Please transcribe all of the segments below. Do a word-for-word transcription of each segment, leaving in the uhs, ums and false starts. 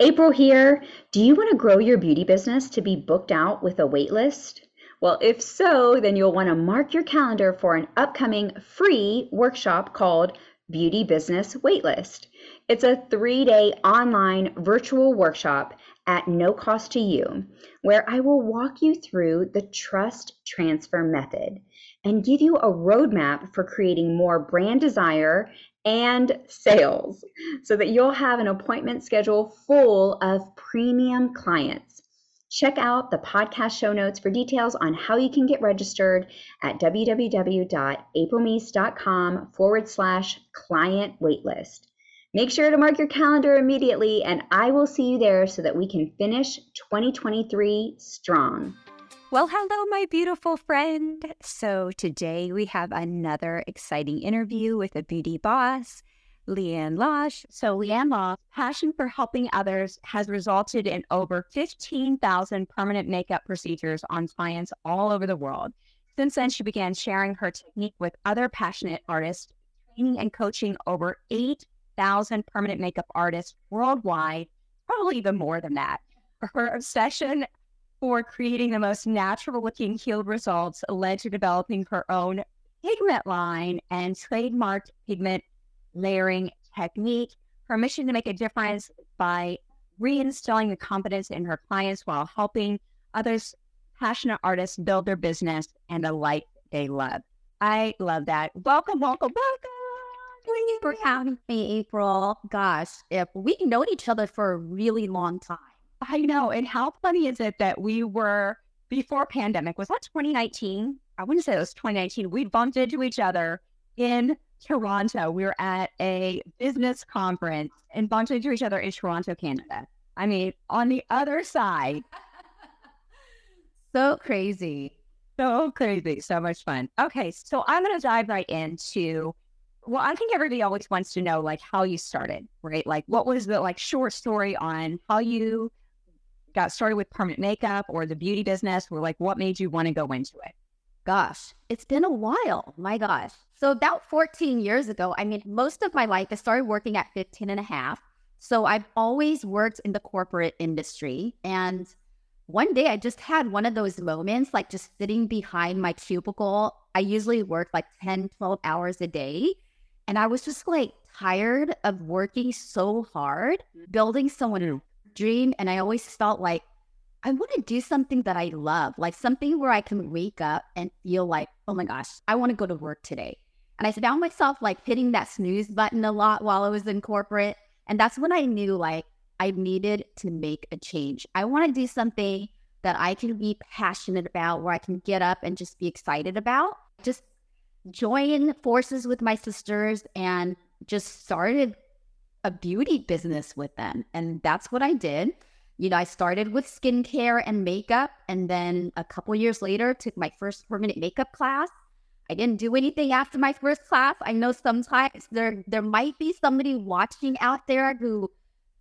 April here. Do you want to grow your beauty business to be booked out with a wait list? Well, if so, then you'll want to mark your calendar for an upcoming free workshop called Beauty Business Waitlist. It's a three-day online virtual workshop at no cost to you, where I will walk you through the trust transfer method and give you a roadmap for creating more brand desire and sales so that you'll have an appointment schedule full of premium clients. Check out the podcast show notes for details on how you can get registered at www.aprilmeese.com forward slash client waitlist. Make sure to mark your calendar immediately, and I will see you there so that we can finish twenty twenty-three strong. Well, hello, my beautiful friend. So today we have another exciting interview with a beauty boss, Leann La. So Leann La's passion for helping others has resulted in over fifteen thousand permanent makeup procedures on clients all over the world. Since then, she began sharing her technique with other passionate artists, training and coaching over eight thousand permanent makeup artists worldwide, probably even more than that. Her obsession for creating the most natural-looking healed results led to developing her own pigment line and trademarked pigment layering technique. Her mission to make a difference by reinstilling the confidence in her clients while helping others passionate artists build their business and the life they love. I love that. Welcome, welcome, welcome. Thank you for having me, April. Gosh, if we know each other for a really long time. I know. And how funny is it that we were before pandemic? Was that twenty nineteen? I wouldn't say it was twenty nineteen. We bumped into each other in Toronto. We were at a business conference and bumped into each other in Toronto, Canada. I mean, on the other side. So crazy. So crazy. So much fun. Okay. So I'm going to dive right into, well, I think everybody always wants to know, like, how you started, right? Like, what was the, like, short story on how you got started with permanent makeup or the beauty business, or, like, what made you want to go into it? Gosh, it's been a while. My gosh. So about fourteen years ago, I mean, most of my life, I started working at fifteen and a half. So I've always worked in the corporate industry. And one day I just had one of those moments, like just sitting behind my cubicle. I usually work like ten, twelve hours a day. And I was just like tired of working so hard, building someone's dream. And I always felt like, I want to do something that I love, like something where I can wake up and feel like, oh my gosh, I want to go to work today. And I found myself like hitting that snooze button a lot while I was in corporate. And that's when I knew like I needed to make a change. I want to do something that I can be passionate about, where I can get up and just be excited about. Just join forces with my sisters and just started a beauty business with them. And that's what I did. You know, I started with skincare and makeup, and then a couple years later, took my first permanent makeup class. I didn't do anything after my first class. I know sometimes there there might be somebody watching out there who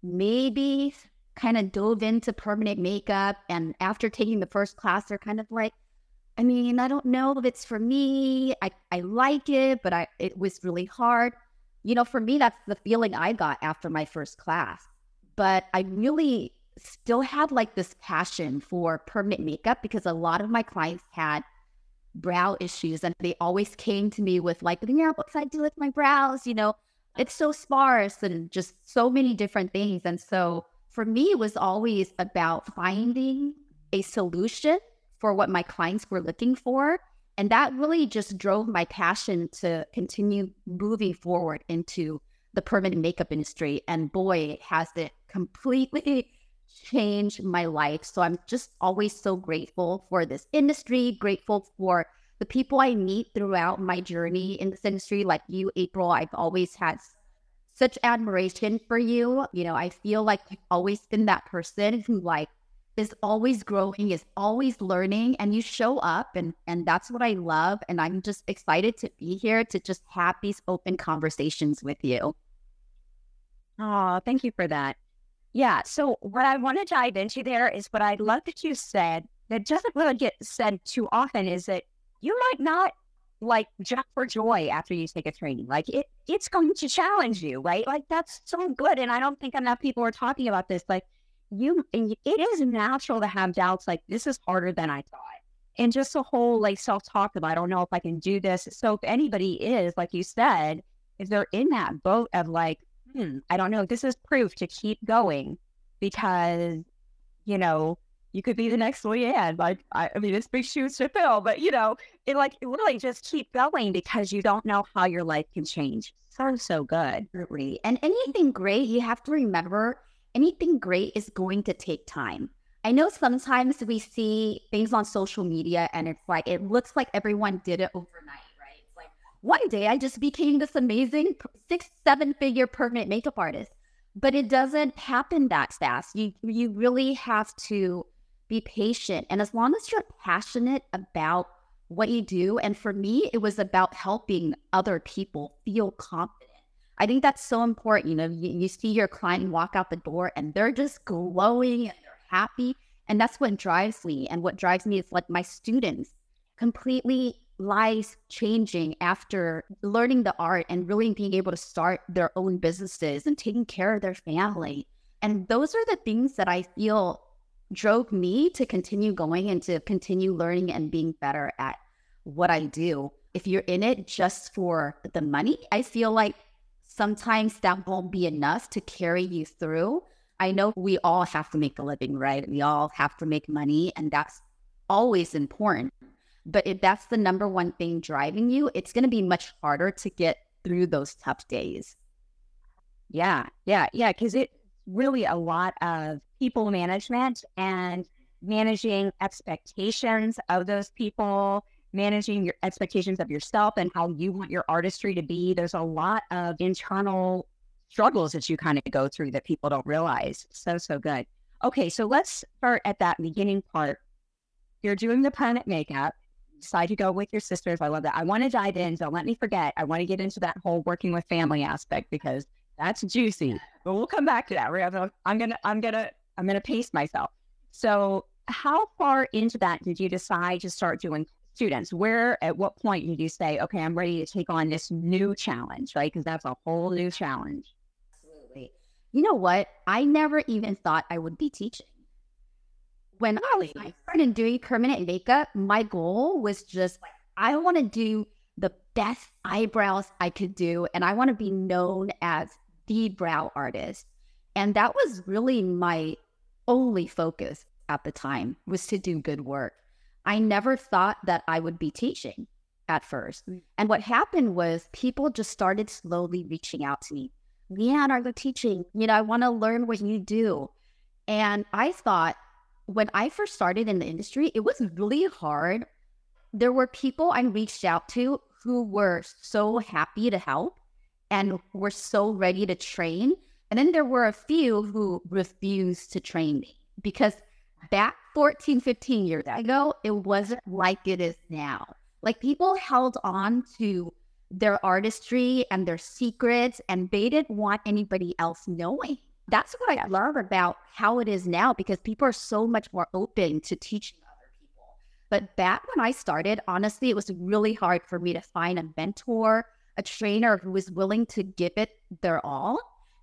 maybe kind of dove into permanent makeup, and after taking the first class, they're kind of like, I mean, I don't know if it's for me. I, I like it, but I it was really hard. You know, for me, that's the feeling I got after my first class. But I really still had like this passion for permanent makeup because a lot of my clients had brow issues and they always came to me with like, yeah, what can I do with my brows? You know, it's so sparse and just so many different things. And so for me, it was always about finding a solution for what my clients were looking for. And that really just drove my passion to continue moving forward into the permanent makeup industry. And boy, has it completely changed my life. So I'm just always so grateful for this industry, grateful for the people I meet throughout my journey in this industry. Like you, April, I've always had such admiration for you. You know, I feel like I've always been that person who like is always growing, is always learning, and you show up, and and that's what I love. And I'm just excited to be here to just have these open conversations with you. Oh, thank you for that. Yeah. So what I want to dive into there is what I love that you said that doesn't really get said too often is that you might not like jump for joy after you take a training. Like it, it's going to challenge you, right? Like that's so good. And I don't think enough people are talking about this. Like you, it is natural to have doubts. Like this is harder than I thought. And just a whole like self-talk of, I don't know if I can do this. So if anybody is, like you said, if they're in that boat of like, hmm, I don't know, this is proof to keep going because, you know, you could be the next Leann. Like, I, I mean, it's big shoes to fill, but you know, it like it really just keep going because you don't know how your life can change. Sounds so good. And anything great, you have to remember, anything great is going to take time. I know sometimes we see things on social media and it's like, it looks like everyone did it overnight, right? It's like one day I just became this amazing six, seven figure permanent makeup artist, but it doesn't happen that fast. You, you really have to be patient. And as long as you're passionate about what you do, and for me, it was about helping other people feel confident. I think that's so important. You know, you, you see your client walk out the door and they're just glowing and happy, and that's what drives me. And what drives me is like my students completely lives changing after learning the art and really being able to start their own businesses and taking care of their family. And those are the things that I feel drove me to continue going and to continue learning and being better at what I do. If you're in it just for the money, I feel like sometimes that won't be enough to carry you through. I know we all have to make a living, right? We all have to make money, and that's always important. But if that's the number one thing driving you, it's going to be much harder to get through those tough days. Yeah, yeah, yeah. Because it's really a lot of people management and managing expectations of those people, managing your expectations of yourself and how you want your artistry to be. There's a lot of internal struggles that you kind of go through that people don't realize. So, so good. Okay, so let's start at that beginning part. You're doing the permanent makeup, decide to go with your sisters. I love that. I want to dive in. Don't let me forget. I want to get into that whole working with family aspect because that's juicy. But we'll come back to that. We're gonna, I'm gonna, I'm gonna, I'm gonna pace myself. So, how far into that did you decide to start doing students? Where, at what point did you say, okay, I'm ready to take on this new challenge, right? Because that's a whole new challenge. You know what? I never even thought I would be teaching. When really? I started doing permanent makeup, my goal was just, like, I want to do the best eyebrows I could do, and I want to be known as the brow artist. And that was really my only focus at the time, was to do good work. I never thought that I would be teaching at first. Mm-hmm. And what happened was people just started slowly reaching out to me. Leann, are you teaching? You know, I want to learn what you do. And I thought when I first started in the industry, it was really hard. There were people I reached out to who were so happy to help and were so ready to train. And then there were a few who refused to train me because back fourteen, fifteen years ago, it wasn't like it is now. Like people held on to their artistry and their secrets, and they didn't want anybody else knowing. That's what I learned about how it is now, because people are so much more open to teaching other people. But back when I started, honestly, it was really hard for me to find a mentor, a trainer who was willing to give it their all.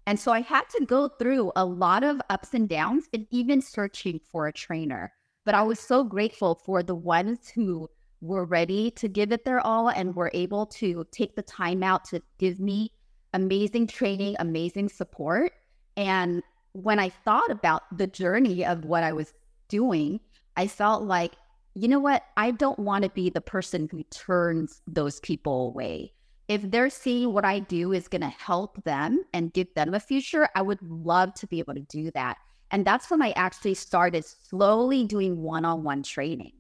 And so I had to go through a lot of ups and downs and even searching for a trainer. But I was so grateful for the ones who were ready to give it their all and were able to take the time out to give me amazing training, amazing support. And when I thought about the journey of what I was doing, I felt like, you know what? I don't want to be the person who turns those people away. If they're seeing what I do is going to help them and give them a future, I would love to be able to do that. And that's when I actually started slowly doing one-on-one training.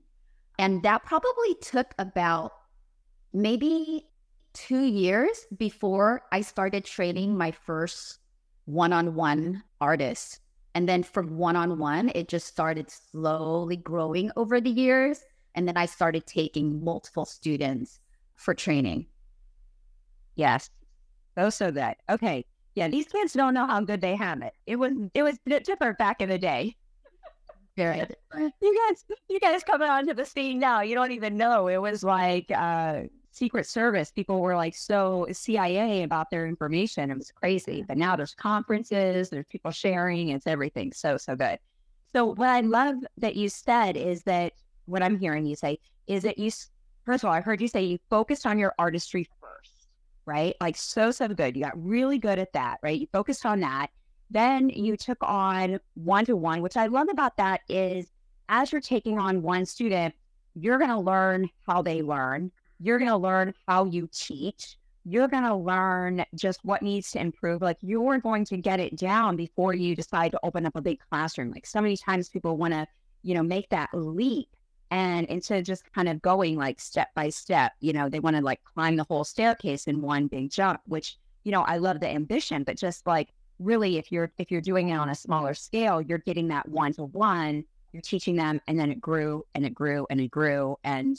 And that probably took about maybe two years before I started training my first one-on-one artist. And then from one-on-one, it just started slowly growing over the years. And then I started taking multiple students for training. Yes. Oh, so good. Okay. Yeah. These kids don't know how good they have it. It was, it was different back in the day. Very you guys, you guys coming onto the scene now, you don't even know. It was like uh, Secret Service, people were like so C I A about their information. It was crazy. But now there's conferences, there's people sharing, it's everything so, so good. So what I love that you said is that what I'm hearing you say is that you, first of all, I heard you say you focused on your artistry first, right? Like so, so good. You got really good at that, right? You focused on that. Then you took on one-to-one, which I love about that is as you're taking on one student, you're going to learn how they learn. You're going to learn how you teach. You're going to learn just what needs to improve. Like you're going to get it down before you decide to open up a big classroom. Like so many times people want to, you know, make that leap. And instead of just kind of going like step by step, you know, they want to like climb the whole staircase in one big jump, which, you know, I love the ambition, but just like really, if you're, if you're doing it on a smaller scale, you're getting that one-to-one, you're teaching them. And then it grew and it grew and it grew. And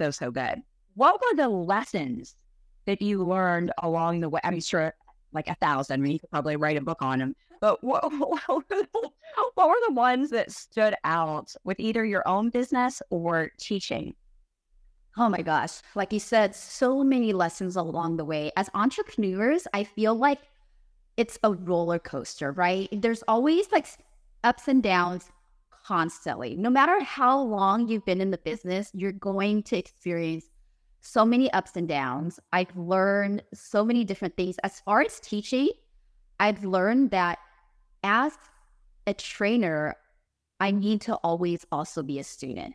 so, so good. What were the lessons that you learned along the way? I'm sure like a thousand, I mean, you could probably write a book on them, but what, what, were the, what were the ones that stood out with either your own business or teaching? Oh my gosh. Like you said, so many lessons along the way. As entrepreneurs, I feel like it's a roller coaster, right? There's always like ups and downs constantly. No matter how long you've been in the business, you're going to experience so many ups and downs. I've learned so many different things. As far as teaching, I've learned that as a trainer, I need to always also be a student.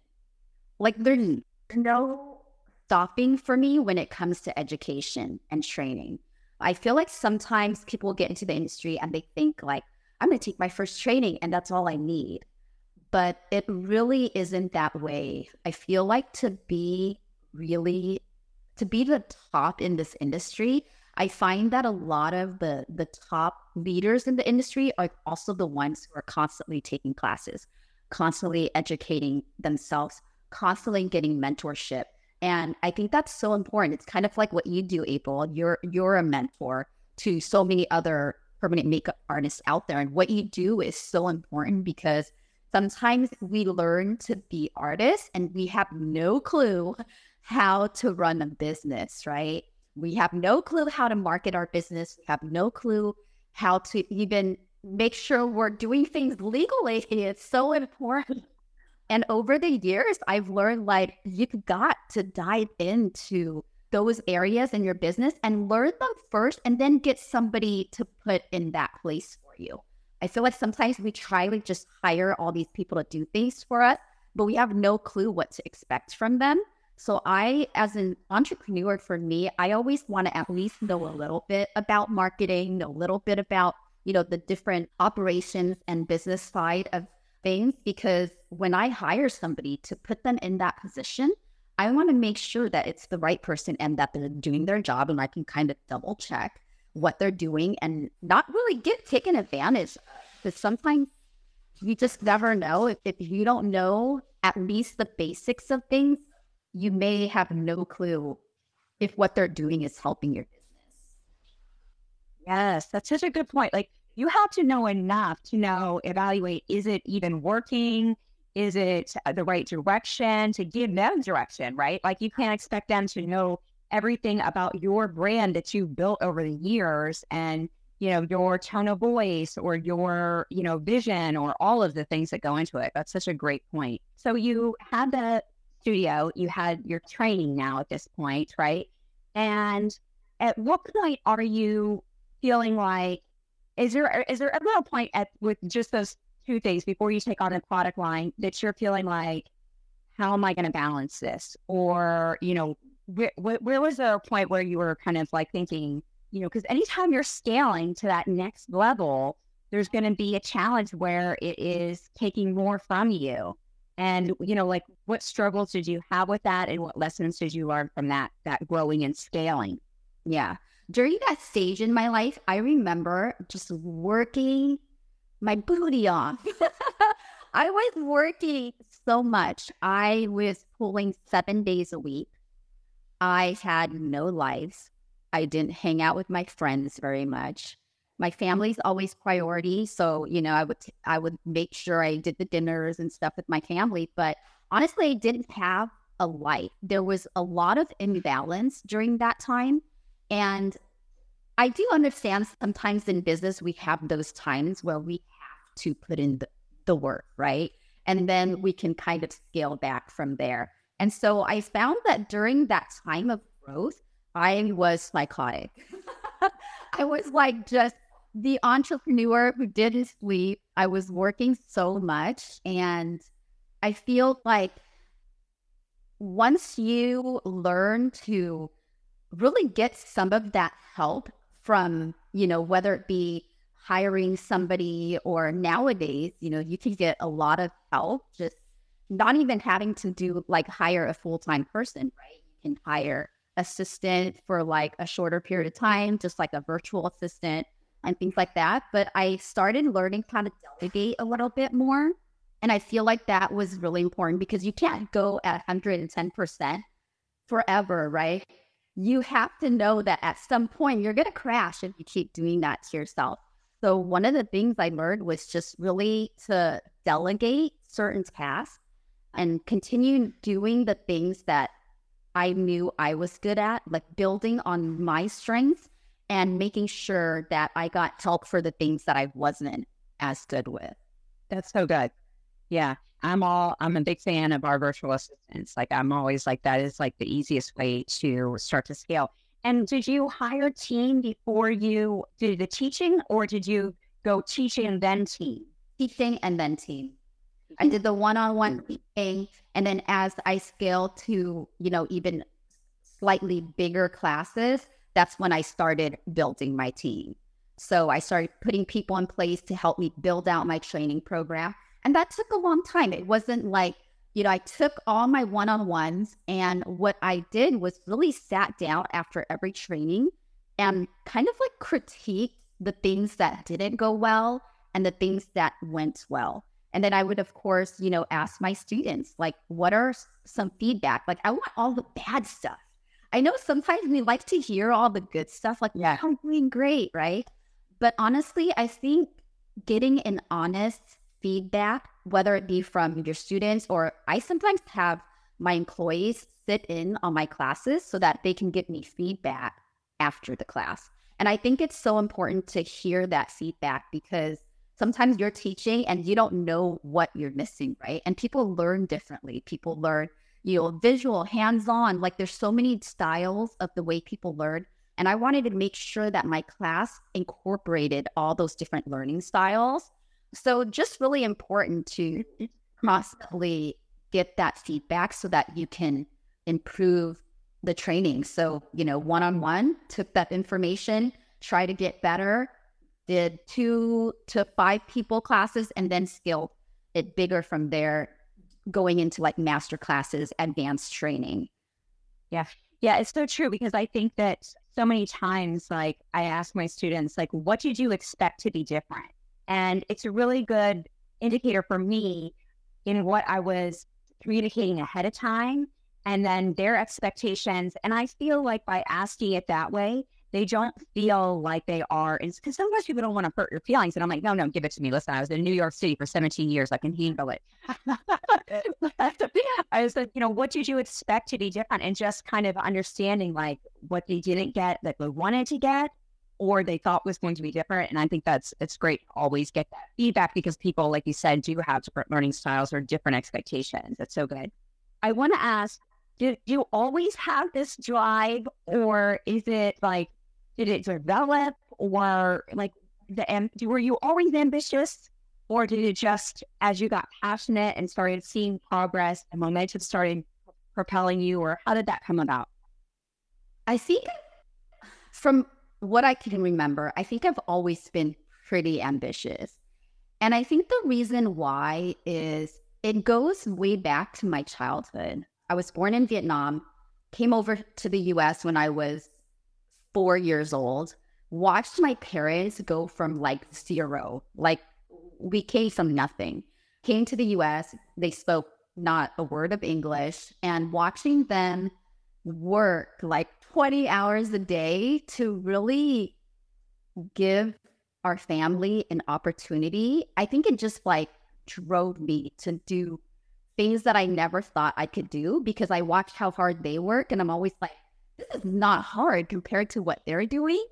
Like there's no stopping for me when it comes to education and training. I feel like sometimes people get into the industry and they think like, I'm going to take my first training and that's all I need. But it really isn't that way. I feel like to be really, to be the top in this industry, I find that a lot of the, the top leaders in the industry are also the ones who are constantly taking classes, constantly educating themselves, constantly getting mentorship. And I think that's so important. It's kind of like what you do, April. You're, you're a mentor to so many other permanent makeup artists out there. And what you do is so important because sometimes we learn to be artists and we have no clue how to run a business, right? We have no clue how to market our business. We have no clue how to even make sure we're doing things legally. It's so important. And over the years, I've learned like you've got to dive into those areas in your business and learn them first and then get somebody to put in that place for you. I feel like sometimes we try to just hire all these people to do things for us, but we have no clue what to expect from them. So I, as an entrepreneur, for me, I always want to at least know a little bit about marketing, a little bit about, you know, the different operations and business side of things, because when I hire somebody to put them in that position, I want to make sure that it's the right person and that they're doing their job and I can kind of double check what they're doing and not really get taken advantage of. Because sometimes you just never know. If, if you don't know at least the basics of things, you may have no clue if what they're doing is helping your business. Yes, that's such a good point. Like you have to know enough to know, evaluate, is it even working? Is it the right direction? To give them direction, right? Like you can't expect them to know everything about your brand that you built over the years and, you know, your tone of voice or your, you know, vision or all of the things that go into it. That's such a great point. So you had the studio, you had your training now at this point, right? And at what point are you feeling like, is there, is there a little point at with just those two things before you take on a product line that you're feeling like, how am I going to balance this? Or, you know, Where, where was there a point where you were kind of like thinking, you know, because anytime you're scaling to that next level, there's going to be a challenge where it is taking more from you. And, you know, like what struggles did you have with that? And what lessons did you learn from that, that growing and scaling? Yeah. During that stage in my life, I remember just working my booty off. I was working so much. I was pulling seven days a week. I had no lives. I didn't hang out with my friends very much. My family's always priority. So, you know, I would, I would make sure I did the dinners and stuff with my family, but honestly, I didn't have a life. There was a lot of imbalance during that time. And I do understand sometimes in business, we have those times where we have to put in the, the work, right? And then we can kind of scale back from there. And so I found that during that time of growth, I was psychotic. I was like just the entrepreneur who didn't sleep. I was working so much. And I feel like once you learn to really get some of that help from, you know, whether it be hiring somebody or nowadays, you know, you can get a lot of help just not even having to do like hire a full-time person, right? You can hire assistant for like a shorter period of time, just like a virtual assistant and things like that. But I started learning how to delegate a little bit more. And I feel like that was really important because you can't go at one hundred ten percent forever, right? You have to know that at some point you're going to crash if you keep doing that to yourself. So one of the things I learned was just really to delegate certain tasks and continue doing the things that I knew I was good at, like building on my strengths and making sure that I got help for the things that I wasn't as good with. That's so good. Yeah. I'm all, I'm a big fan of our virtual assistants. Like I'm always like, that is like the easiest way to start to scale. And did you hire a team before you did the teaching, or did you go teaching and then team? Teaching and then team. I did the one-on-one thing, and then as I scaled to, you know, even slightly bigger classes, that's when I started building my team. So I started putting people in place to help me build out my training program. And that took a long time. It wasn't like, you know, I took all my one-on-ones, and what I did was really sat down after every training and kind of like critiqued the things that didn't go well and the things that went well. And then I would, of course, you know, ask my students, like, what are some feedback? Like, I want all the bad stuff. I know sometimes we like to hear all the good stuff, like, yeah, I'm doing great, right? But honestly, I think getting an honest feedback, whether it be from your students, or I sometimes have my employees sit in on my classes so that they can give me feedback after the class. And I think it's so important to hear that feedback because sometimes you're teaching and you don't know what you're missing, right? And people learn differently. People learn, you know, visual, hands-on, like there's so many styles of the way people learn. And I wanted to make sure that my class incorporated all those different learning styles. So just really important to constantly get that feedback so that you can improve the training. So, you know, one-on-one, took that information, try to get better, did two to five people classes, and then scaled it bigger from there, going into like master classes, advanced training. Yeah. Yeah. It's so true because I think that so many times, like I ask my students, like, what did you expect to be different? And it's a really good indicator for me in what I was communicating ahead of time and then their expectations. And I feel like by asking it that way, they don't feel like they are, because sometimes people don't want to hurt your feelings. And I'm like, no, no, give it to me. Listen, I was in New York City for seventeen years. I can handle it. I was like, you know, what did you expect to be different? And just kind of understanding like what they didn't get that they wanted to get or they thought was going to be different. And I think that's, it's great to always get that feedback because people, like you said, do have different learning styles or different expectations. That's so good. I want to ask, do, do you always have this drive, or is it like, did it develop, or like, the were you always ambitious, or did it just, as you got passionate and started seeing progress and momentum started propelling you, or how did that come about? I think from what I can remember, I think I've always been pretty ambitious. And I think the reason why is it goes way back to my childhood. I was born in Vietnam, came over to the U S when I was four years old, watched my parents go from like zero, like we came from nothing, came to the U S, they spoke not a word of English, and watching them work like twenty hours a day to really give our family an opportunity, I think it just like drove me to do things that I never thought I could do because I watched how hard they work. And I'm always like, this is not hard compared to what they're doing.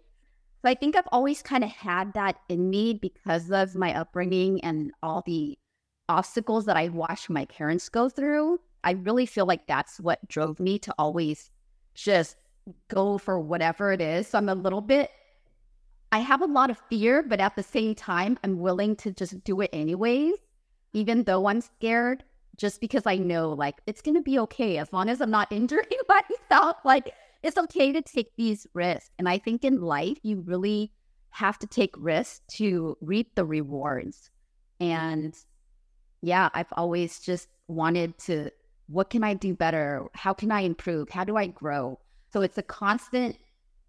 So I think I've always kind of had that in me because of my upbringing and all the obstacles that I watched my parents go through. I really feel like that's what drove me to always just go for whatever it is. So I'm a little bit, I have a lot of fear, but at the same time, I'm willing to just do it anyways, even though I'm scared, just because I know like it's going to be okay. As long as I'm not injuring myself, like it's okay to take these risks. And I think in life, you really have to take risks to reap the rewards. And yeah, I've always just wanted to, what can I do better? How can I improve? How do I grow? So it's a constant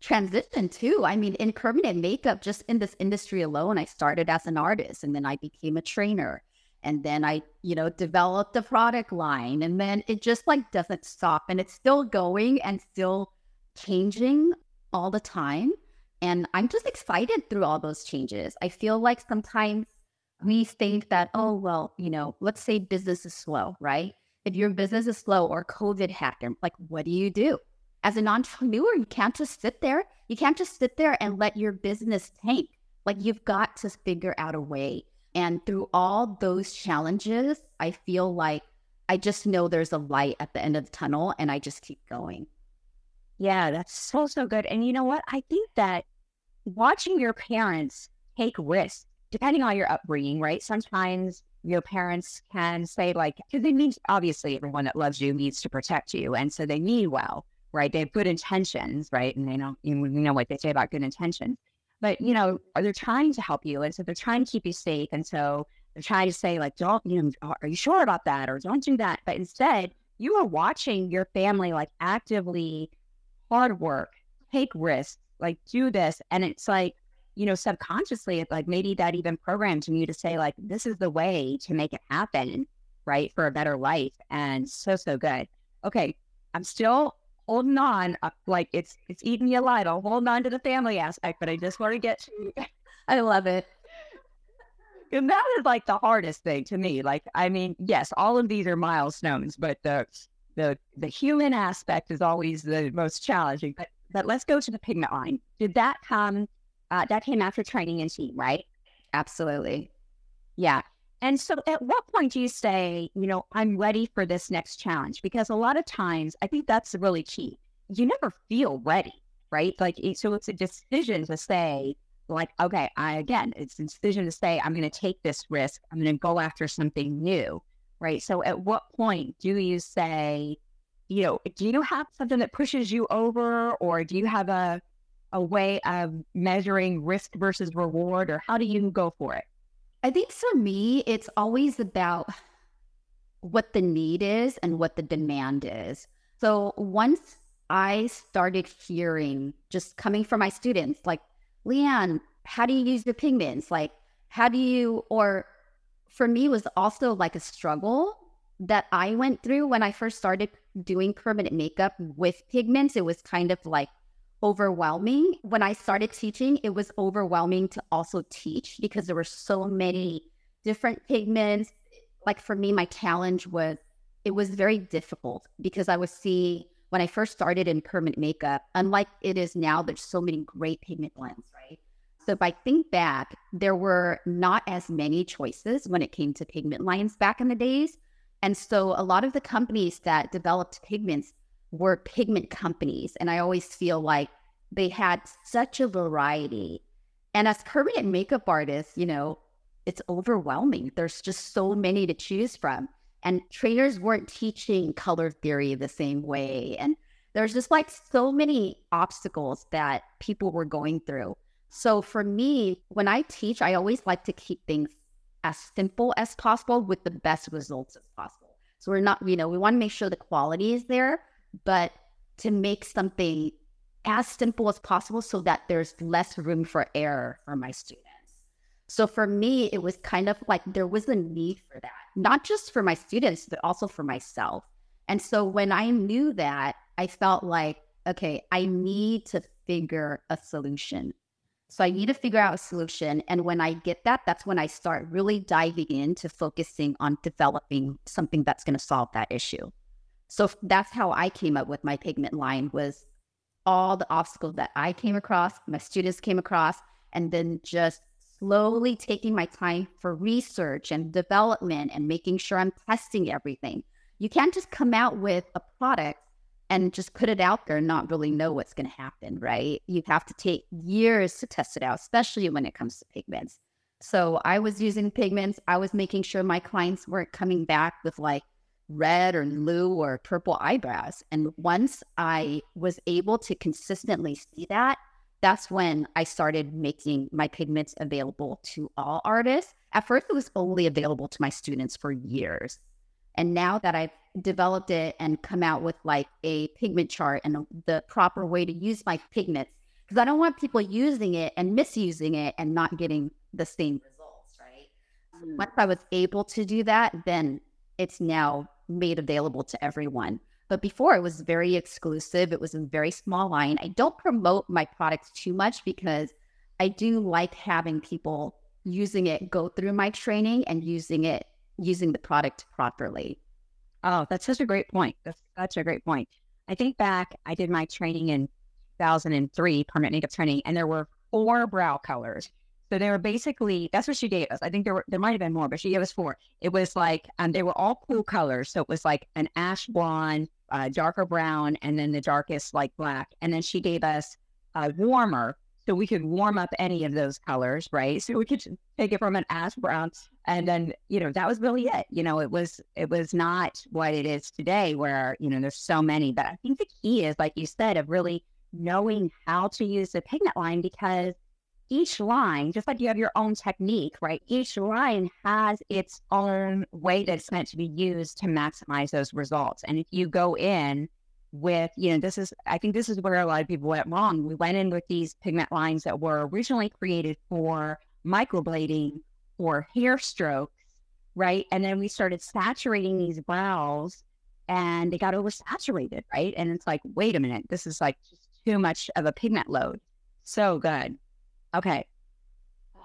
transition too. I mean, in permanent makeup, just in this industry alone, I started as an artist and then I became a trainer. And then I, you know, developed a product line, and then it just like doesn't stop, and it's still going and still changing all the time. And I'm just excited through all those changes. I feel like sometimes we think that, oh, well, you know, let's say business is slow, right? If your business is slow or COVID happened, like, what do you do? As an entrepreneur, you can't just sit there. You can't just sit there and let your business tank. Like, you've got to figure out a way. And through all those challenges, I feel like I just know there's a light at the end of the tunnel, and I just keep going. Yeah, that's so, so good. And you know what? I think that watching your parents take risks, depending on your upbringing, right? Sometimes your parents can say like, because they need, obviously everyone that loves you needs to protect you. And so they mean well, right? They have good intentions, right? And they don't, you know what they say about good intentions. But, you know, they're trying to help you. And so they're trying to keep you safe. And so they're trying to say, like, don't, you know, are you sure about that? Or don't do that. But instead, you are watching your family, like, actively hard work, take risks, like, do this. And it's like, you know, subconsciously, it's like maybe that even programs you to say, like, this is the way to make it happen, right, for a better life. And so, so good. Okay, I'm still holding on, like it's it's eating me alive. I'll hold on to the family aspect, but I just want to get to I love it. And that is like the hardest thing to me. Like, I mean, yes, all of these are milestones, but the the the human aspect is always the most challenging. But but let's go to the pigment line. Did that come uh that came after training and team, right? Absolutely. Yeah. And so at what point do you say, you know, I'm ready for this next challenge? Because a lot of times, I think that's really key. You never feel ready, right? Like, so it's a decision to say, like, okay, I, again, it's a decision to say, I'm going to take this risk. I'm going to go after something new, right? So at what point do you say, you know, do you have something that pushes you over, or do you have a, a way of measuring risk versus reward, or how do you go for it? I think for me, it's always about what the need is and what the demand is. So once I started hearing, just coming from my students, like, Leann, how do you use your pigments? Like, how do you, or for me, it was also like a struggle that I went through when I first started doing permanent makeup with pigments. It was kind of like overwhelming. When I started teaching, it was overwhelming to also teach because there were so many different pigments. Like, for me, my challenge was, it was very difficult because I was seeing, when I first started in permanent makeup, unlike it is now, there's so many great pigment blends, right? So if I think back, there were not as many choices when it came to pigment lines back in the days. And so a lot of the companies that developed pigments were pigment companies, and I always feel like they had such a variety. And as permanent makeup artists, you know, it's overwhelming. There's just so many to choose from, and trainers weren't teaching color theory the same way, and there's just like so many obstacles that people were going through. So for me, when I teach, I always like to keep things as simple as possible with the best results as possible. So we're not, you know, we want to make sure the quality is there, but to make something as simple as possible so that there's less room for error for my students. So for me, it was kind of like there was a need for that, not just for my students, but also for myself. And so when I knew that, I felt like, okay, I need to figure a solution. So I need to figure out a solution. And when I get that, that's when I start really diving into focusing on developing something that's going to solve that issue. So that's how I came up with my pigment line, was all the obstacles that I came across, my students came across, and then just slowly taking my time for research and development and making sure I'm testing everything. You can't just come out with a product and just put it out there and not really know what's going to happen, right? You have to take years to test it out, especially when it comes to pigments. So I was using pigments. I was making sure my clients weren't coming back with like red or blue or purple eyebrows. And once I was able to consistently see that, that's when I started making my pigments available to all artists. At first, it was only available to my students for years. And now that I've developed it and come out with like a pigment chart and the proper way to use my pigments, because I don't want people using it and misusing it and not getting the same results, right? Mm. Once I was able to do that, then it's now made available to everyone. But before, it was very exclusive. It was a very small line. I don't promote my products too much because I do like having people using it, go through my training and using it using the product properly. Oh, that's such a great point. That's such a great point. I think back, I did my training in two thousand three, permanent makeup training, and there were four brow colors. So they were basically, that's what she gave us. I think there were, there might've been more, but she gave us four. It was like, um, they were all cool colors. So it was like an ash blonde, uh, darker brown, and then the darkest like black. And then she gave us a warmer, so we could warm up any of those colors, right? So we could take it from an ash brown, and then, you know, that was really it. You know, it was, it was not what it is today where, you know, there's so many. But I think the key is, like you said, of really knowing how to use the pigment line, because each line, just like you have your own technique, right? Each line has its own way that's meant to be used to maximize those results. And if you go in with, you know, this is, I think this is where a lot of people went wrong. We went in with these pigment lines that were originally created for microblading or hair strokes, right? And then we started saturating these brows and they got oversaturated, right? And it's like, wait a minute, this is like just too much of a pigment load. So good. Okay.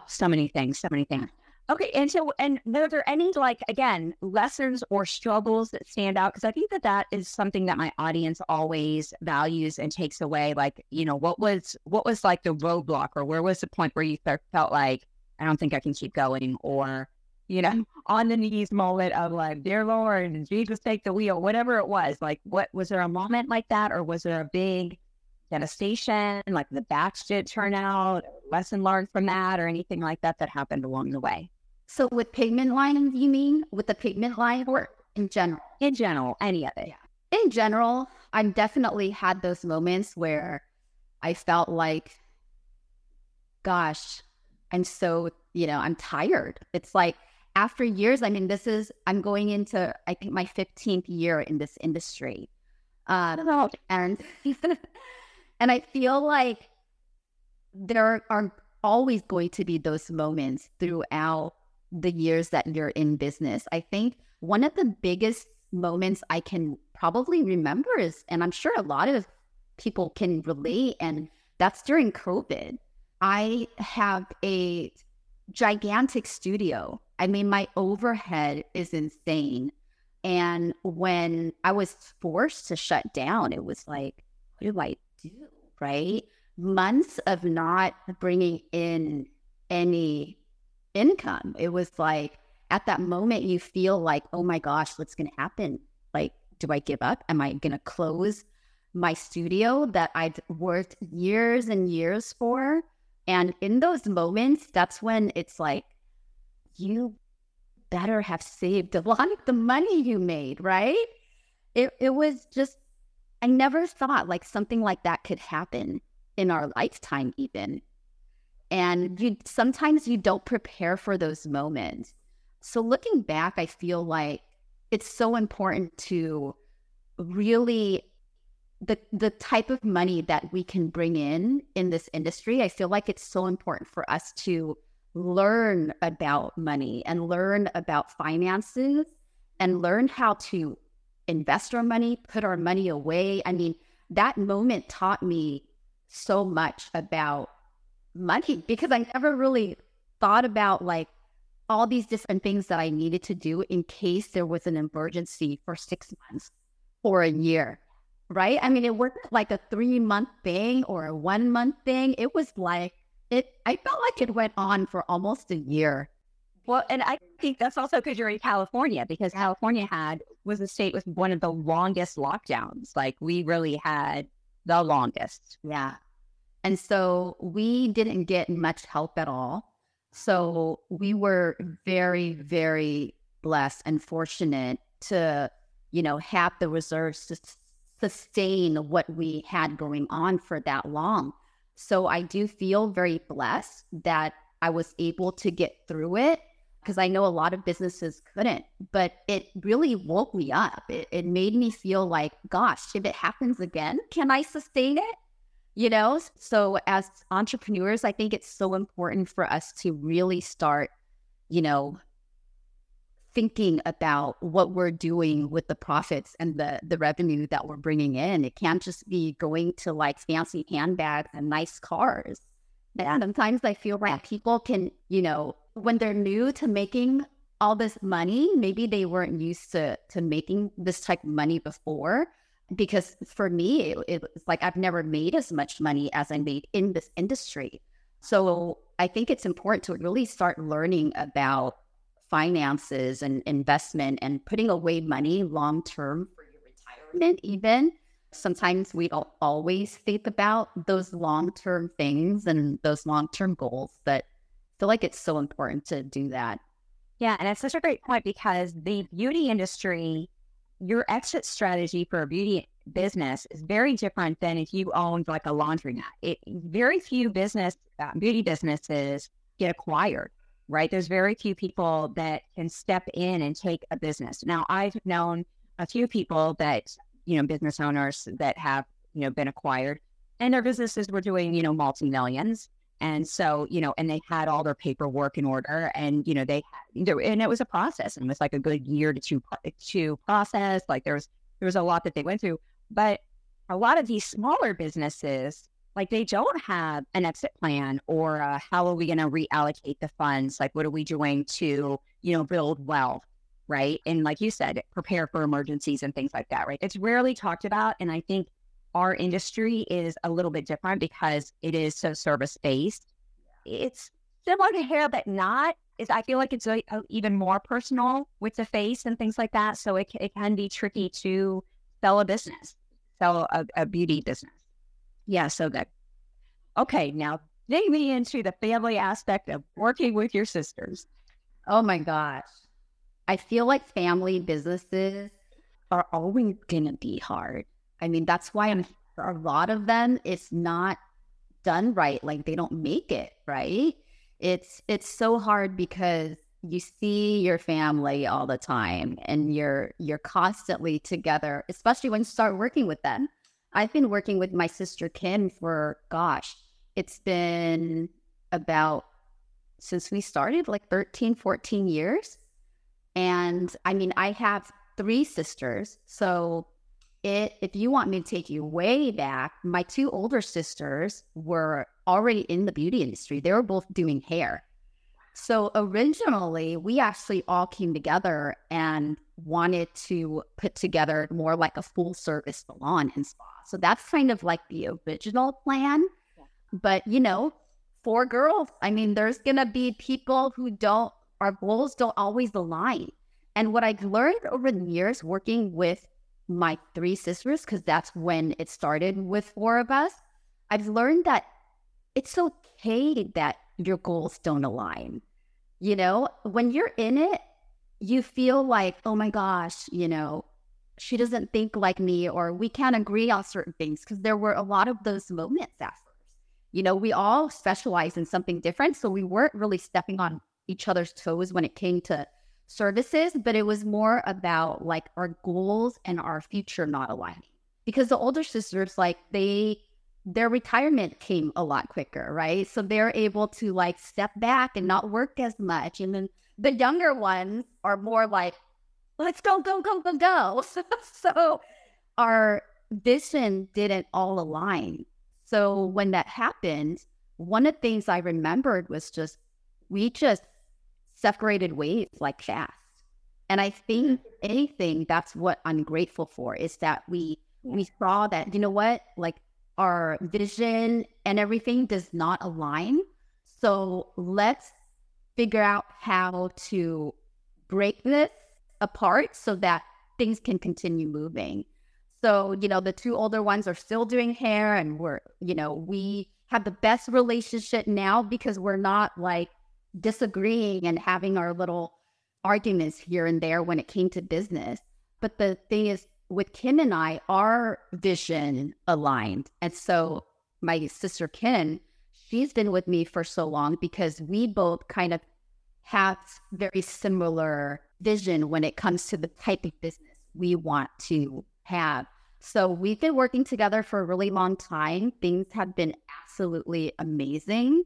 So many things, so many things. Okay, and so, and are there any, like, again, lessons or struggles that stand out? Because I think that that is something that my audience always values and takes away. Like, you know, what was, what was like the roadblock, or where was the point where you felt like, I don't think I can keep going, or, you know, on the knees moment of like, dear Lord, Jesus, take the wheel, whatever it was. Like, what, was there a moment like that, or was there a big devastation, like the batch did turn out, lesson learned from that, or anything like that that happened along the way? So with pigment lines, you mean with the pigment line work in general? In general, any of it. Yeah. In general, I've definitely had those moments where I felt like, gosh, I'm so, you know, I'm tired. It's like after years, I mean, this is, I'm going into, I think, my fifteenth year in this industry. Um, and And I feel like there are always going to be those moments throughout the years that you're in business. I think one of the biggest moments I can probably remember is, and I'm sure a lot of people can relate, and that's during COVID. I have a gigantic studio. I mean, my overhead is insane. And when I was forced to shut down, it was like, what do I do? Right? Months of not bringing in any income. It was like, at that moment, you feel like, oh my gosh, what's going to happen? Like, do I give up? Am I going to close my studio that I'd worked years and years for? And in those moments, that's when it's like, you better have saved a lot of the money you made, right? It, it was just, I never thought like something like that could happen in our lifetime even. And you, sometimes you don't prepare for those moments. So looking back, I feel like it's so important to really, the, the type of money that we can bring in in this industry, I feel like it's so important for us to learn about money and learn about finances and learn how to invest our money, put our money away. I mean, that moment taught me so much about money, because I never really thought about like all these different things that I needed to do in case there was an emergency for six months or a year, right? I mean, it wasn't like a three month thing or a one month thing. It was like, it, I felt like it went on for almost a year. Well, and I think that's also because you're in California, because California had, was a state with one of the longest lockdowns. Like we really had the longest. Yeah. And so we didn't get much help at all. So we were very, very blessed and fortunate to, you know, have the reserves to sustain what we had going on for that long. So I do feel very blessed that I was able to get through it, because I know a lot of businesses couldn't, but it really woke me up. It, it made me feel like, gosh, if it happens again, can I sustain it? You know, so as entrepreneurs, I think it's so important for us to really start, you know, thinking about what we're doing with the profits and the, the revenue that we're bringing in. It can't just be going to like fancy handbags and nice cars. Yeah. Sometimes I feel like people can, you know, when they're new to making all this money, maybe they weren't used to, to making this type of money before. Because for me, it, it was like I've never made as much money as I made in this industry. So I think it's important to really start learning about finances and investment and putting away money long-term for your retirement even. Sometimes we don't always think about those long-term things and those long-term goals, but I feel like it's so important to do that. Yeah, and it's such a great point, because the beauty industry, your exit strategy for a beauty business is very different than if you owned like a laundromat. It, very few business, uh, beauty businesses get acquired, right? There's very few people that can step in and take a business. Now, I've known a few people that, you know, business owners that have, you know, been acquired, and their businesses were doing, you know, multi-millions. And so, you know, and they had all their paperwork in order, and, you know, they, and it was a process, and it was like a good year to two, two process. Like there was, there was a lot that they went through, but a lot of these smaller businesses, like they don't have an exit plan or a, how are we going to reallocate the funds? Like, what are we doing to, you know, build wealth, right? And like you said, prepare for emergencies and things like that, right? It's rarely talked about. And I think our industry is a little bit different because it is so service-based. Yeah. It's similar to hair, but not. It's, I feel like it's a, a, even more personal with the face and things like that. So it, it can be tricky to sell a business, sell a, a beauty business. Yeah, so good. Okay, now dig me into the family aspect of working with your sisters. Oh my gosh. I feel like family businesses are always going to be hard. I mean, that's why I'm, for a lot of them, it's not done right. Like they don't make it right. It's, it's so hard because you see your family all the time and you're, you're constantly together, especially when you start working with them. I've been working with my sister Kim for, gosh, it's been about, since we started, like thirteen, fourteen years. And I mean, I have three sisters, so It, if you want me to take you way back, my two older sisters were already in the beauty industry. They were both doing hair. So originally, we actually all came together and wanted to put together more like a full service salon and spa. So that's kind of like the original plan. Yeah. But, you know, four girls, I mean, there's going to be people who don't, our goals don't always align. And what I've learned over the years working with my three sisters, because that's when it started with four of us, I've learned that it's okay that your goals don't align. You know, when you're in it, you feel like, oh my gosh, you know, she doesn't think like me, or we can't agree on certain things, because there were a lot of those moments at first. You know, we all specialize in something different, so we weren't really stepping on each other's toes when it came to services, but it was more about like our goals and our future not aligning, because the older sisters, like they, their retirement came a lot quicker, right? So they're able to like step back and not work as much. And then the younger ones are more like, let's go, go, go, go, go. So our vision didn't all align. So when that happened, one of the things I remembered was just, we just separated ways like fast. And I think if anything, that's what I'm grateful for, is that we, we saw that, you know what, like our vision and everything does not align. So let's figure out how to break this apart so that things can continue moving. So, you know, the two older ones are still doing hair, and we're, you know, we have the best relationship now because we're not like disagreeing and having our little arguments here and there when it came to business. But the thing is, with Kim and I, our vision aligned. And so my sister Kim, she's been with me for so long because we both kind of have very similar vision when it comes to the type of business we want to have. So we've been working together for a really long time. Things have been absolutely amazing.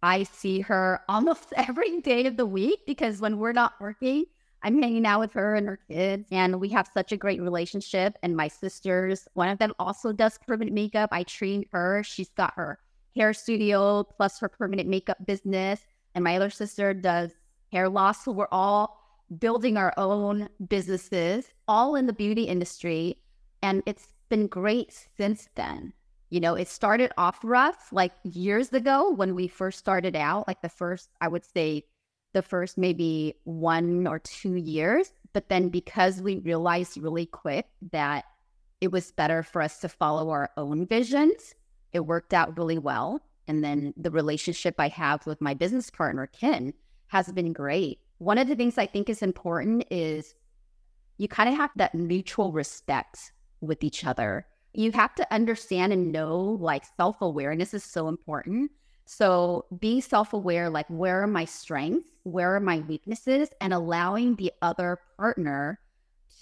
I see her almost every day of the week because when we're not working, I'm hanging out with her and her kids, and we have such a great relationship. And my sisters, one of them also does permanent makeup. I trained her. She's got her hair studio plus her permanent makeup business. And my other sister does hair loss. So we're all building our own businesses, all in the beauty industry. And it's been great since then. You know, it started off rough, like years ago when we first started out, like the first, I would say the first maybe one or two years. But then because we realized really quick that it was better for us to follow our own visions, it worked out really well. And then the relationship I have with my business partner, Ken, has been great. One of the things I think is important is you kind of have that mutual respect with each other. You have to understand and know, like, self-awareness is so important. So being self-aware, like, where are my strengths? Where are my weaknesses? And allowing the other partner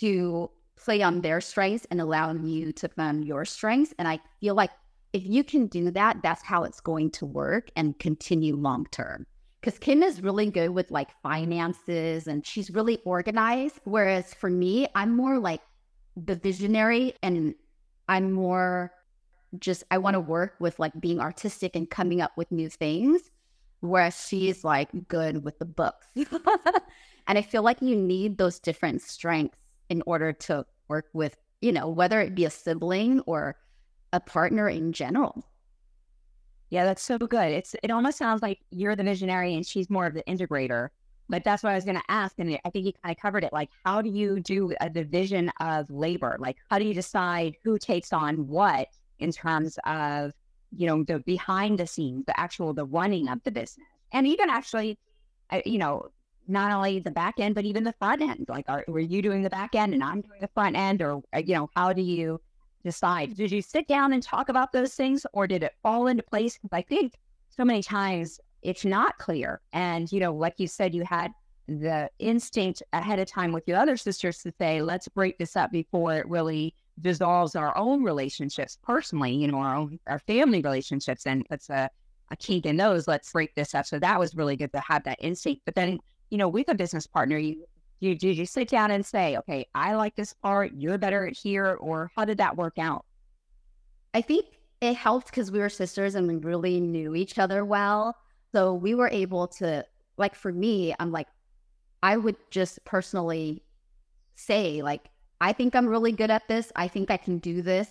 to play on their strengths and allowing you to play on your strengths. And I feel like if you can do that, that's how it's going to work and continue long-term. Because Kim is really good with, like, finances, and she's really organized. Whereas for me, I'm more like the visionary, and I'm more just, I want to work with, like, being artistic and coming up with new things, whereas she's like good with the books. And I feel like you need those different strengths in order to work with, you know, whether it be a sibling or a partner in general. Yeah, that's so good. It's, it almost sounds like you're the visionary and she's more of the integrator. But that's what I was going to ask, and I think you kind of covered it. Like, how do you do a division of labor? Like, how do you decide who takes on what in terms of, you know, the behind the scenes, the actual, the running of the business? And even actually, you know, not only the back end, but even the front end. Like, are, were you doing the back end and I'm doing the front end? Or, you know, how do you decide? Did you sit down and talk about those things, or did it fall into place? Because I think so many times it's not clear. And, you know, like you said, you had the instinct ahead of time with your other sisters to say, let's break this up before it really dissolves our own relationships personally, you know, our own, our family relationships, and puts a, a kink in those. Let's break this up. So that was really good to have that instinct. But then, you know, with a business partner, you, you, did you sit down and say, okay, I like this part, you're better at here, or how did that work out? I think it helped because we were sisters and we really knew each other well. So we were able to, like, for me, I'm like, I would just personally say, like, I think I'm really good at this. I think I can do this.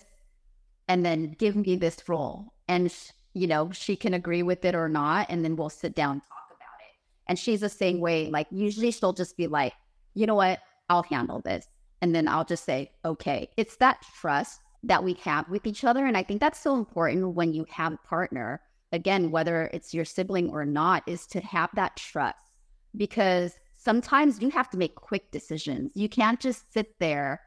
And then give me this role. And, sh you know, she can agree with it or not. And then we'll sit down and talk about it. And she's the same way. Like, usually she'll just be like, you know what, I'll handle this. And then I'll just say, okay. It's that trust that we have with each other. And I think that's so important when you have a partner. Again, whether it's your sibling or not, is to have that trust, because sometimes you have to make quick decisions. You can't just sit there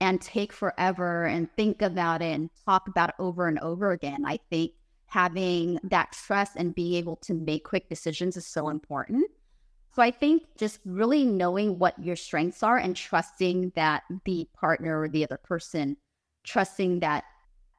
and take forever and think about it and talk about it over and over again. I think having that trust and being able to make quick decisions is so important. So I think just really knowing what your strengths are and trusting that the partner or the other person, trusting that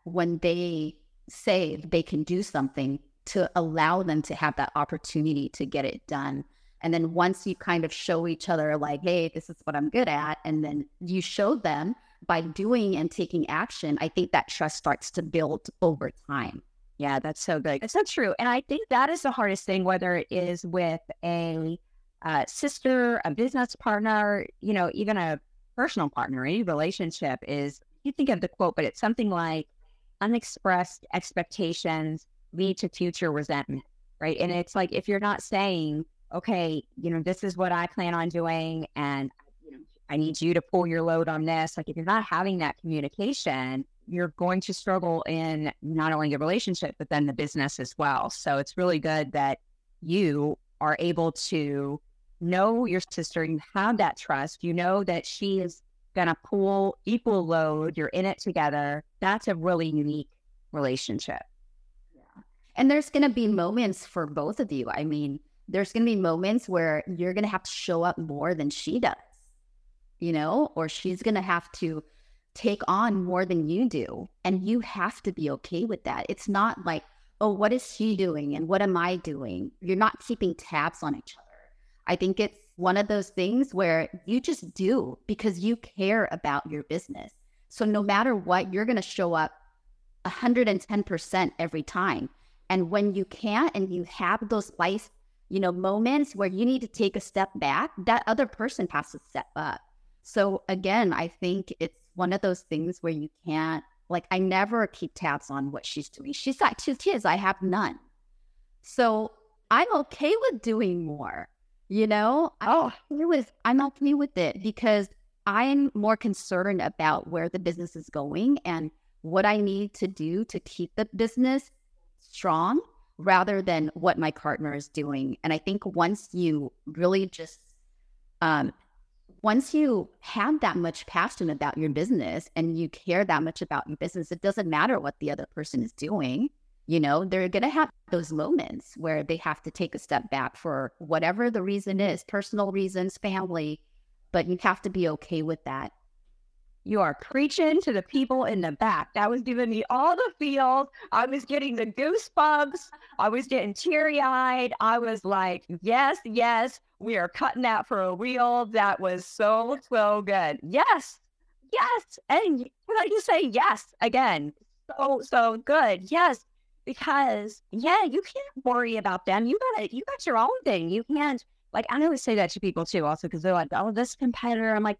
when they say they can do something, to allow them to have that opportunity to get it done. And then once you kind of show each other, like, hey, this is what I'm good at, and then you show them by doing and taking action, I think that trust starts to build over time. Yeah, that's so good. It's so true. And I think that is the hardest thing, whether it is with a uh, sister, a business partner, you know, even a personal partner, any relationship is, you think of the quote, but it's something like unexpressed expectations lead to future resentment, right? And it's like, if you're not saying, okay, you know, this is what I plan on doing and you know, I need you to pull your load on this. Like if you're not having that communication, you're going to struggle in not only the relationship, but then the business as well. So it's really good that you are able to know your sister, you have that trust, you know that she is going to pull equal load, you're in it together. That's a really unique relationship. Yeah. And there's going to be moments for both of you. I mean, there's going to be moments where you're going to have to show up more than she does, you know, or she's going to have to take on more than you do. And you have to be okay with that. It's not like, oh, what is she doing? And what am I doing? You're not keeping tabs on each other. I think it's one of those things where you just do because you care about your business. So no matter what, you're going to show up one hundred ten percent every time. And when you can't and you have those life, you know, moments where you need to take a step back, that other person has to step up. So again, I think it's one of those things where you can't, like, I never keep tabs on what she's doing. She's got two kids. I have none. So I'm okay with doing more, you know? Oh, I'm okay with it because I'm more concerned about where the business is going and what I need to do to keep the business strong rather than what my partner is doing. And I think once you really just, um, once you have that much passion about your business and you care that much about your business, it doesn't matter what the other person is doing. You know, they're going to have those moments where they have to take a step back for whatever the reason is, personal reasons, family, but you have to be okay with that. You are preaching to the people in the back. That was giving me all the feels. I was getting the goosebumps. I was getting teary-eyed. I was like, yes, yes, we are cutting that for a reel. That was so, so good. Yes, yes. And like you say, yes, again, so, so good. Yes, because, yeah, you can't worry about them. You got you got your own thing. You can't, like, I always say that to people too also because they're like, oh, this competitor. I'm like,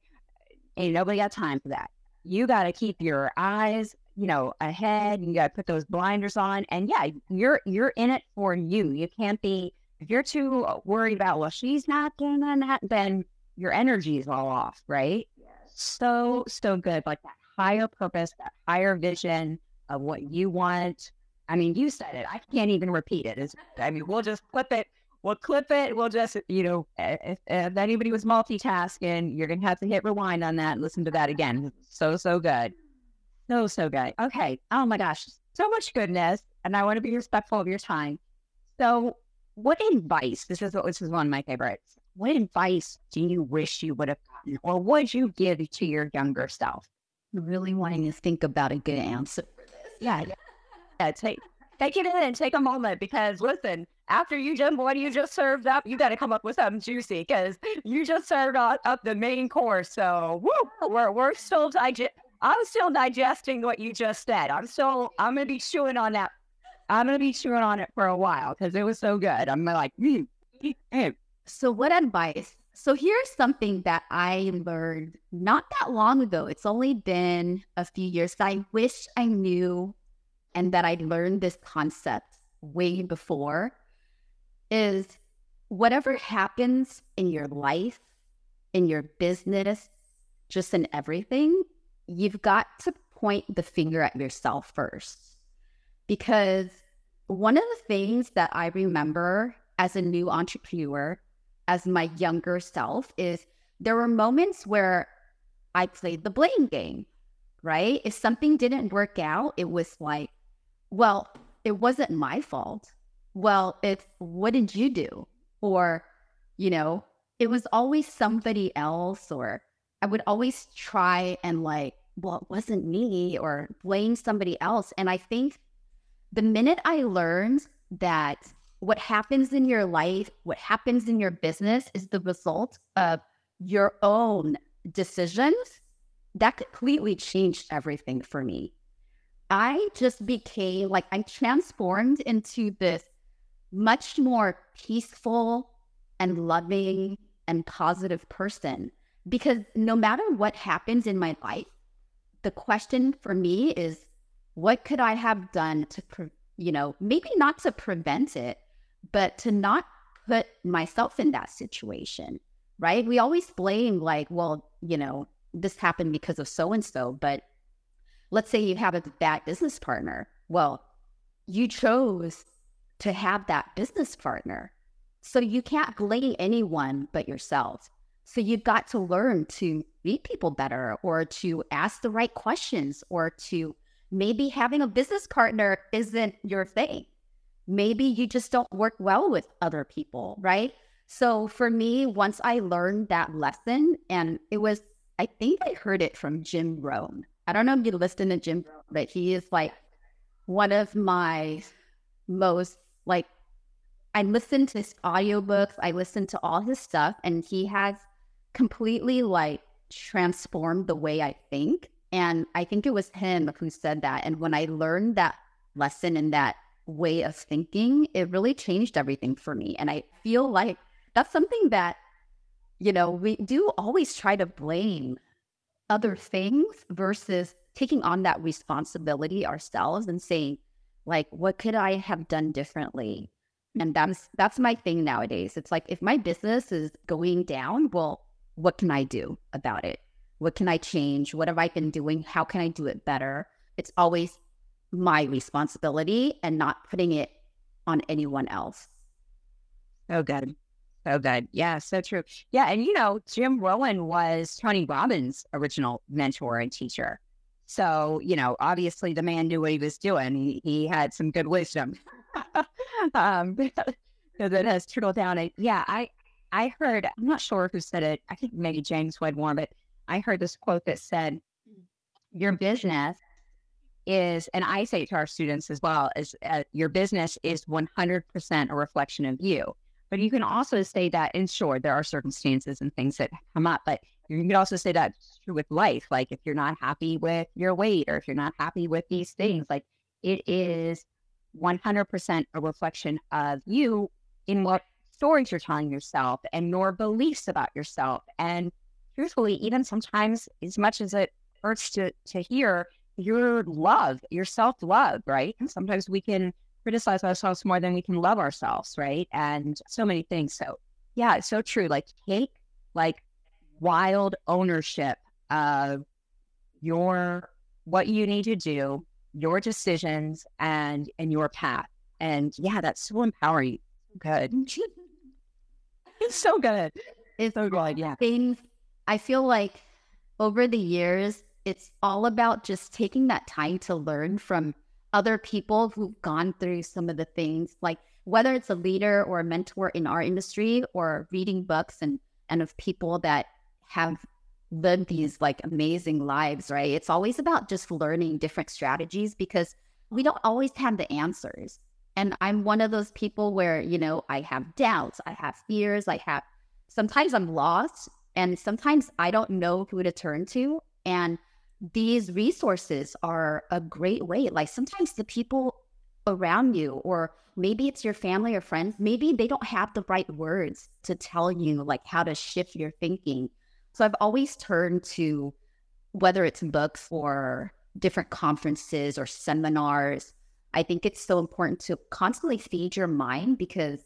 ain't nobody got time for that. You got to keep your eyes, you know, ahead. You got to put those blinders on. And yeah, you're, you're in it for you. You can't be, if you're too worried about, well, she's not doing that, then your energy is all off, right? Yes. So, so good. Like that higher purpose, that higher vision of what you want. I mean, you said it. I can't even repeat it. It's, I mean, we'll just clip it. We'll clip it. We'll just, you know, if, if anybody was multitasking, you're going to have to hit rewind on that and listen to that again. So, so good. So, so good. Okay. Oh my gosh. So much goodness. And I want to be respectful of your time. So what advice, this is what, this is one of my favorites. What advice do you wish you would have gotten or would you give to your younger self? I'm really wanting to think about a good answer for this. Yeah. Yeah. yeah take, take it in and take a moment because listen, after you done what you just served up, you got to come up with something juicy because you just served up the main course. So woo, we're, we're still, dig- I'm still digesting what you just said. I'm still, I'm going to be chewing on that. I'm going to be chewing on it for a while because it was so good. I'm like, mm, mm, mm. So what advice? So here's something that I learned not that long ago. It's only been a few years that I wish I knew and that I learned this concept way before. Is whatever happens in your life, in your business, just in everything, you've got to point the finger at yourself first. Because one of the things that I remember as a new entrepreneur, as my younger self, is there were moments where I played the blame game, right? If something didn't work out, it was like, well, it wasn't my fault. Well, it's what did you do? Or, you know, it was always somebody else, or I would always try and like, well, it wasn't me, or blame somebody else. And I think the minute I learned that what happens in your life, what happens in your business is the result of your own decisions, that completely changed everything for me. I just became like, I transformed into this much more peaceful and loving and positive person, because no matter what happens in my life, the question for me is, what could I have done to, pre- you know, maybe not to prevent it, but to not put myself in that situation, right? We always blame like, well, you know, this happened because of so-and-so, but let's say you have a bad business partner. Well, you chose to have that business partner. So you can't blame anyone but yourself. So you've got to learn to meet people better, or to ask the right questions, or to maybe having a business partner isn't your thing. Maybe you just don't work well with other people, right? So for me, once I learned that lesson, and it was, I think I heard it from Jim Rohn. I don't know if you listen to Jim Rohn, but he is like one of my most, like, I listen to his audiobooks, I listen to all his stuff, and he has completely like transformed the way I think. And I think it was him who said that. And when I learned that lesson and that way of thinking, it really changed everything for me. And I feel like that's something that, you know, we do always try to blame other things versus taking on that responsibility ourselves and saying, like, what could I have done differently? And that's, that's my thing nowadays. It's like, if my business is going down, well, what can I do about it? What can I change? What have I been doing? How can I do it better? It's always my responsibility and not putting it on anyone else. Oh, good. Oh, good. Yeah, so true. Yeah. And, you know, Jim Rohn was Tony Robbins' original mentor and teacher. So, you know, obviously the man knew what he was doing. He, he had some good wisdom um, that has trickled down. And yeah, I, I heard, I'm not sure who said it. I think maybe James Wedmore, but I heard this quote that said, your business is, and I say it to our students as well, is uh, your business is one hundred percent a reflection of you. But you can also say that, and sure, there are circumstances and things that come up, but you can also say that's true with life. Like if you're not happy with your weight, or if you're not happy with these things, like it is one hundred percent a reflection of you in what stories you're telling yourself and your beliefs about yourself. And truthfully, even sometimes, as much as it hurts to, to hear, your love, your self-love, right? And sometimes we can criticize ourselves more than we can love ourselves, right? And so many things. So yeah, it's so true. Like take like wild ownership of your, what you need to do, your decisions, and, and your path. And yeah, that's so empowering. Good. It's so good. It's so good. Yeah. Things, I feel like over the years, it's all about just taking that time to learn from other people who've gone through some of the things, like whether it's a leader or a mentor in our industry, or reading books and, and of people that have lived these like amazing lives, right? It's always about just learning different strategies, because we don't always have the answers. And I'm one of those people where, you know, I have doubts, I have fears, I have, sometimes I'm lost, and sometimes I don't know who to turn to. And these resources are a great way. Like sometimes the people around you, or maybe it's your family or friends, maybe they don't have the right words to tell you like how to shift your thinking. So I've always turned to, whether it's books or different conferences or seminars, I think it's so important to constantly feed your mind, because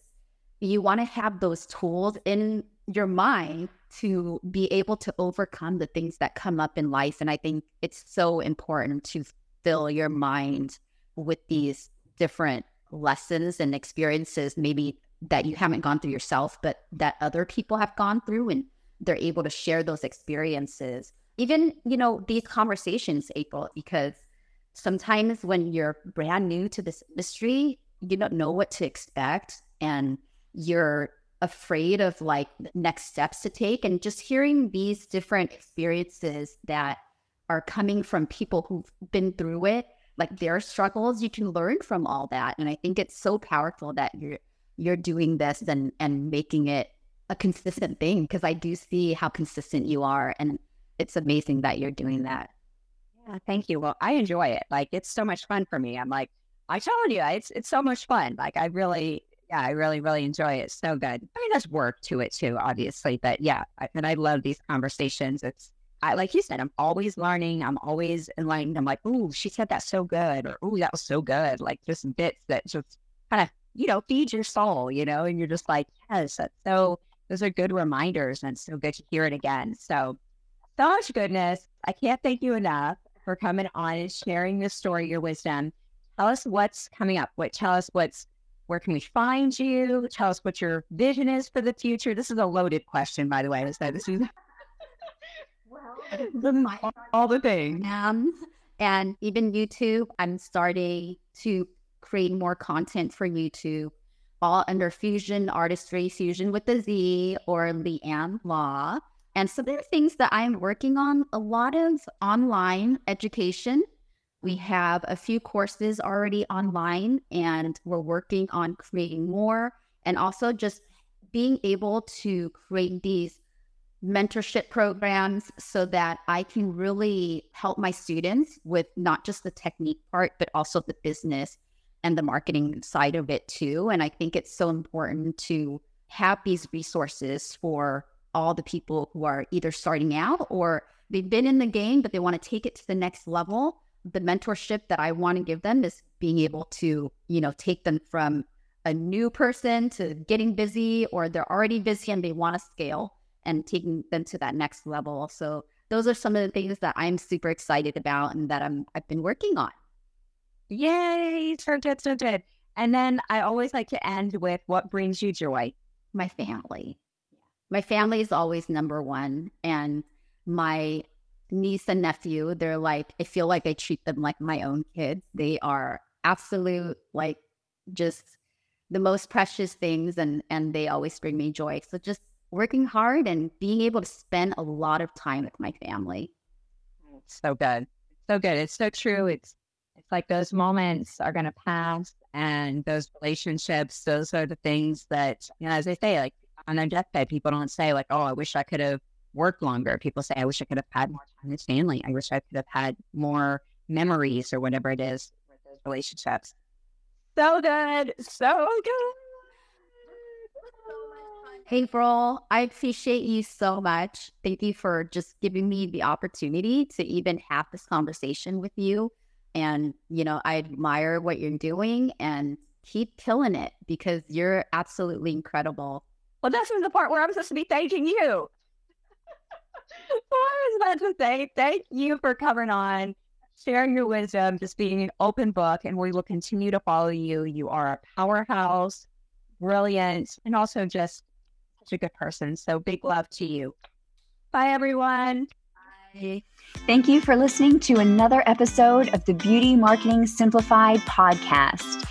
you want to have those tools in your mind to be able to overcome the things that come up in life. And I think it's so important to fill your mind with these different lessons and experiences, maybe that you haven't gone through yourself, but that other people have gone through, and they're able to share those experiences. Even, you know, these conversations, April, because sometimes when you're brand new to this industry, you don't know what to expect, and you're afraid of like next steps to take, and just hearing these different experiences that are coming from people who've been through it, like their struggles, you can learn from all that. And I think it's so powerful that you're, you're doing this and, and making it a consistent thing, because I do see how consistent you are, and it's amazing that you're doing that. Yeah, thank you. Well, I enjoy it. Like, it's so much fun for me. I'm like, I told you, it's it's so much fun. Like, I really, yeah, I really, really enjoy it. It's so good. I mean, there's work to it too, obviously, but yeah, I, and I love these conversations. It's, I, like you said, I'm always learning. I'm always enlightened. I'm like, ooh, she said that so good, or ooh, that was so good. Like, just bits that just kind of, you know, feed your soul, you know, and you're just like, yes, that's so, those are good reminders, and it's so good to hear it again. So, so much goodness. I can't thank you enough for coming on and sharing this story, your wisdom. Tell us what's coming up. What, tell us what's, where can we find you? Tell us what your vision is for the future. This is a loaded question, by the way. So this is The, all, all the things. Um, and even YouTube, I'm starting to create more content for YouTube, all under Fusion Artistry, Fusion with a Z, or Leann La. And so there are things that I'm working on, a lot of online education. We have a few courses already online, and we're working on creating more, and also just being able to create these mentorship programs so that I can really help my students with not just the technique part, but also the business and the marketing side of it too. And I think it's so important to have these resources for all the people who are either starting out or they've been in the game, but they want to take it to the next level. The mentorship that I want to give them is being able to, you know, take them from a new person to getting busy, or they're already busy and they want to scale, and taking them to that next level. So those are some of the things that I'm super excited about and that I'm, I've been working on. Yay, so good, so good. And then I always like to end with, what brings you joy? My family. My family is always number one. And my niece and nephew, they're like, I feel like I treat them like my own kids. They are absolute, like, just the most precious things, and, and they always bring me joy. So just working hard and being able to spend a lot of time with my family. So good. So good. It's so true. It's, it's like those moments are going to pass, and those relationships, those are the things that, you know, as they say, like on their deathbed, people don't say like, oh, I wish I could have worked longer. People say, I wish I could have had more time with family. I wish I could have had more memories, or whatever it is with those relationships. So good. So good. April, I appreciate you so much. Thank you for just giving me the opportunity to even have this conversation with you. And, you know, I admire what you're doing, and keep killing it, because you're absolutely incredible. Well, this is the part where I'm supposed to be thanking you. I was about to say, thank you for coming on, sharing your wisdom, just being an open book, and we will continue to follow you. You are a powerhouse, brilliant, and also just a good person. So big love to you. Bye, everyone. Bye. Thank you for listening to another episode of the Beauty Marketing Simplified podcast.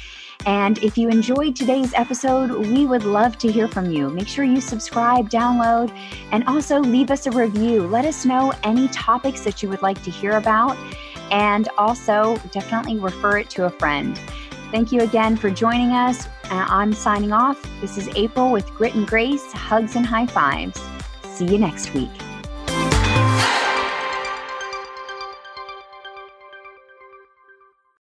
And if you enjoyed today's episode, we would love to hear from you. Make sure you subscribe, download, and also leave us a review. Let us know any topics that you would like to hear about, and also definitely refer it to a friend. Thank you again for joining us. Uh, I'm signing off. This is April with Grit and Grace, hugs and high fives. See you next week.